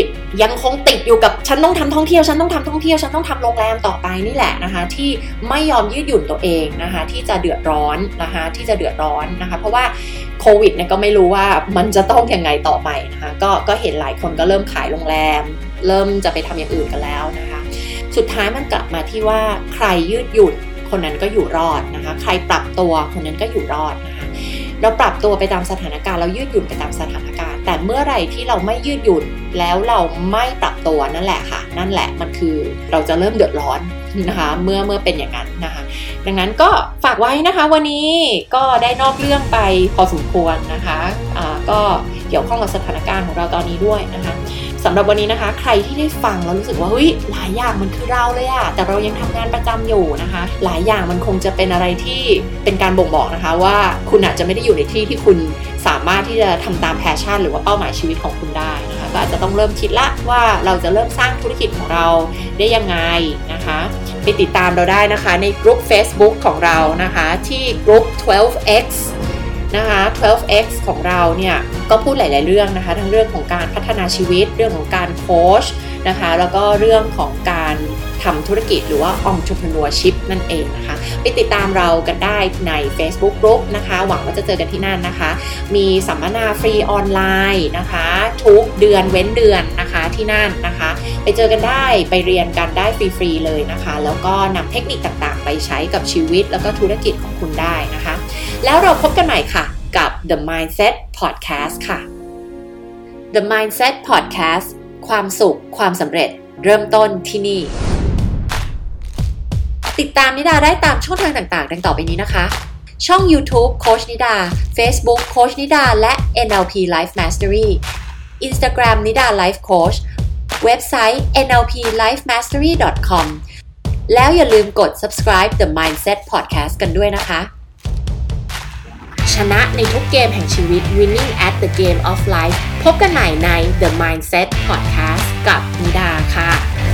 ยังคงติดอยู่กับฉันต้องทำท่องเที่ยวฉันต้องทำท่องเที่ยวฉันต้องทำโรงแรมต่อไปนี่แหละนะคะที่ไม่ยอมยืดหยุ่นตัวเองนะคะที่จะเดือดร้อนนะคะที่จะเดือดร้อนนะคะเพราะว่าโควิดเนี่ยก็ไม่รู้ว่ามันจะต้องยังไงต่อไปนะคะก็ก็เห็นหลายคนก็เริ่มขายโรงแรมเริ่มจะไปทำอย่างอื่นกันแล้วนะคะสุดท้ายมันกลับมาที่ว่าใครยืดหยุ่นคนนั้นก็อยู่รอดนะคะใครปรับตัวคนนั้นก็อยู่รอดนะคะเราปรับตัวไปตามสถานการณ์เรายืดหยุ่นไปตามสถานการณ์แต่เมื่อไหร่ที่เราไม่ยืดหยุ่นแล้วเราไม่ปรับตัวนั่นแหละค่ะนั่นแหละมันคือเราจะเริ่มเดือดร้อนนะคะเมื่อเมื่อเป็นอย่างนั้นนะคะดังนั้นก็ฝากไว้นะคะวันนี้ก็ได้นอกเรื่องไปพอสมควรนะคะอ่าก็เกี่ยวข้องกับสถานการณ์ของเราตอนนี้ด้วยนะคะสำหรับวันนี้นะคะใครที่ได้ฟังแล้วรู้สึกว่าเฮ้ยหลายอย่างมันคือเราเลยอะแต่เรายังทำงานประจำอยู่นะคะหลายอย่างมันคงจะเป็นอะไรที่เป็นการบ่งบอกนะคะว่าคุณอาจจะไม่ได้อยู่ในที่ที่คุณสามารถที่จะทำตามแพชชั่นหรือว่าเป้าหมายชีวิตของคุณได้นะคะก็อาจจะต้องเริ่มคิดละว่าเราจะเริ่มสร้างธุรกิจของเราได้ยังไงนะคะไปติดตามเราได้นะคะในกลุ่ม Facebook ของเรานะคะที่กลุ่ม twelve xนะคะ twelve x ของเราเนี่ยก็พูดหลายๆเรื่องนะคะทั้งเรื่องของการพัฒนาชีวิตเรื่องของการโค้ชนะคะแล้วก็เรื่องของการทำธุรกิจหรือว่า entrepreneurship นั่นเองนะคะไปติดตามเรากันได้ใน Facebook Group นะคะหวังว่าจะเจอกันที่นั่นนะคะมีสัมมนาฟรีออนไลน์นะคะทุกเดือนเว้นเดือนนะคะที่นั่นนะคะไปเจอกันได้ไปเรียนกันได้ฟรีๆเลยนะคะแล้วก็นำเทคนิคต่างๆไปใช้กับชีวิตแล้วก็ธุรกิจของคุณได้นะคะแล้วเราพบกันใหม่ค่ะกับ The Mindset Podcast ค่ะ The Mindset Podcast ความสุขความสำเร็จเริ่มต้นที่นี่ติดตามนิดาได้ตามช่องทางต่างๆดังต่อไปนี้นะคะช่อง YouTube โค้ชนิดา Facebook โค้ชนิดาและ เอ็น แอล พี Life Mastery Instagram นิดา Life Coach เว็บไซต์ เอ็น แอล พี ไลฟ์ แมสเตอรี่ ดอท คอม แล้วอย่าลืมกด subscribe The Mindset Podcast กันด้วยนะคะชนะในทุกเกมแห่งชีวิต Winning at the Game of Life พบกันใหม่ใน The Mindset Podcast กับนิดาค่ะ